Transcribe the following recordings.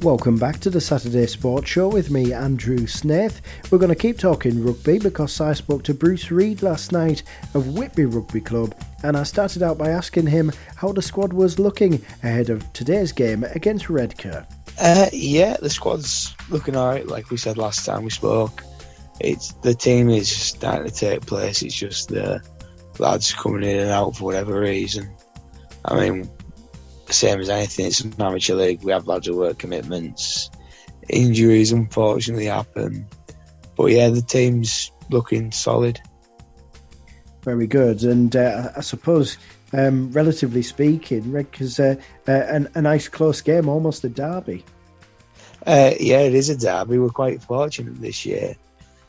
Welcome back to the Saturday Sports Show with me, Andrew Snaith. We're going to keep talking rugby because I spoke to Bruce Reed last night of Whitby Rugby Club, and I started out by asking him how the squad was looking ahead of today's game against Redcar. Yeah, the squad's looking alright, like we said last time we spoke. The team is starting to take place, it's just the lads coming in and out for whatever reason. I mean, same as anything, it's an amateur league, we have loads of work commitments, injuries unfortunately happen, but yeah, the team's looking solid. Very good, and I suppose relatively speaking, Redcar's a nice close game, almost a derby. Yeah, it is a derby. We're quite fortunate this year,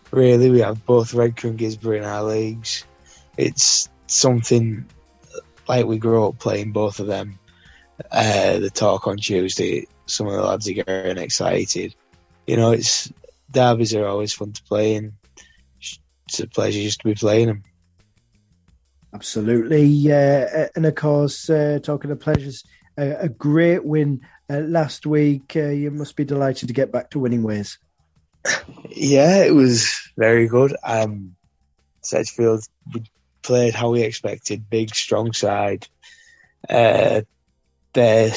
really. We have both Redcar and Gisborough in our leagues. It's something like we grew up playing both of them. The talk on Tuesday, some of the lads are getting excited. You know, it's derbies are always fun to play, and it's a pleasure just to be playing them. Absolutely, and of course, talking of pleasures, a great win last week. You must be delighted to get back to winning ways. Yeah, it was very good. Sedgefield played how we expected, big, strong side. They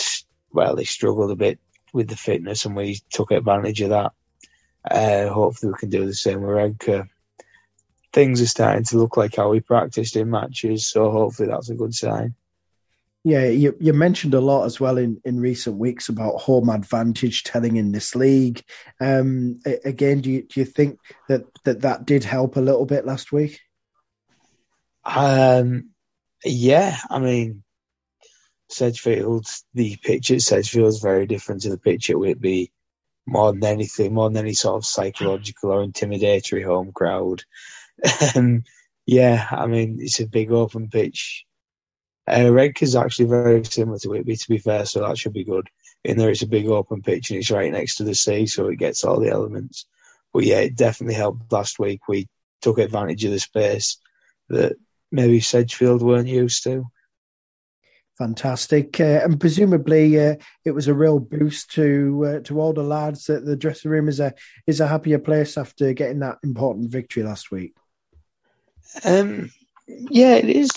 struggled a bit with the fitness, and we took advantage of that. Hopefully we can do the same with Renko. Things are starting to look like how we practiced in matches, so hopefully that's a good sign. Yeah, you mentioned a lot as well in recent weeks about home advantage telling in this league. Again, do you think that did help a little bit last week? Yeah, I mean, Sedgefield, the pitch at Sedgefield is very different to the pitch at Whitby. More than anything, more than any sort of psychological or intimidatory home crowd. Yeah, I mean, it's a big open pitch. Redcar's actually very similar to Whitby, to be fair, so that should be good. In there, it's a big open pitch and it's right next to the sea, so it gets all the elements. But yeah, it definitely helped last week. We took advantage of the space that maybe Sedgefield weren't used to. Fantastic, and presumably it was a real boost to all the lads that the dressing room is a happier place after getting that important victory last week. Yeah, it is.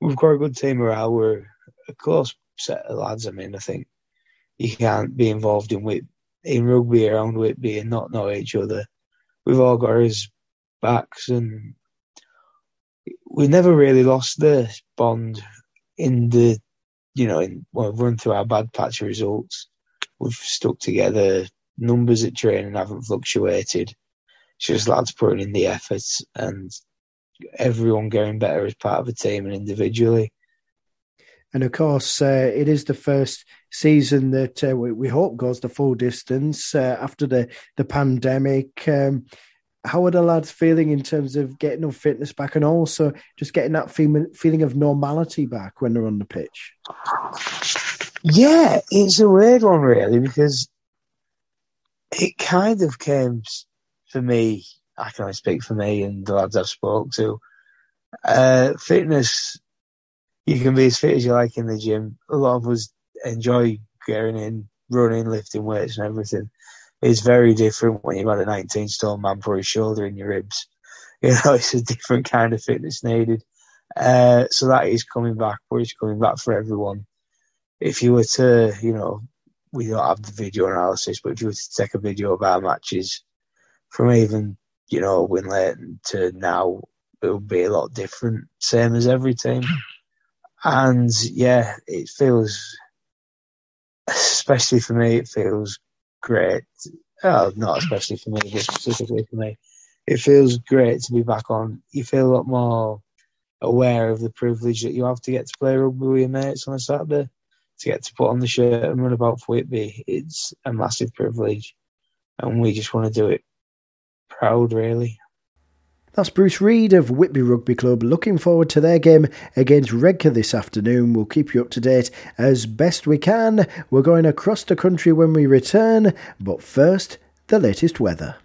We've got a good team morale. We're a close set of lads. I mean, I think you can't be involved in rugby around Whitby and not know each other. We've all got our backs, and we never really lost the bond. When we've run through our bad patch of results, we've stuck together. Numbers at training haven't fluctuated. It's just lads putting in the effort and everyone getting better as part of a team and individually. And of course, it is the first season that we hope goes the full distance after the pandemic. How are the lads feeling in terms of getting their fitness back and also just getting that feeling of normality back when they're on the pitch? Yeah, it's a weird one really, because it kind of came for me, I can only speak for me and the lads I've spoke to. Fitness, you can be as fit as you like in the gym. A lot of us enjoy getting in, running, lifting weights and everything. It's very different when you've had a 19-stone man put his shoulder in your ribs. You know, it's a different kind of fitness needed. So that is coming back, but it's coming back for everyone. If you were to, we don't have the video analysis, but if you were to take a video of our matches from even, Winlayton to now, it would be a lot different, same as every team. And, yeah, it feels, especially for me, it feels great. Oh, not especially for me, but specifically for me. It feels great to be back on. You feel a lot more aware of the privilege that you have to get to play rugby with your mates on a Saturday, to get to put on the shirt and run about for Whitby. It's a massive privilege. and we just want to do it proud, really. That's Bruce Reed of Whitby Rugby Club. Looking forward to their game against Redcar this afternoon. We'll keep you up to date as best we can. We're going across the country when we return, but first, the latest weather.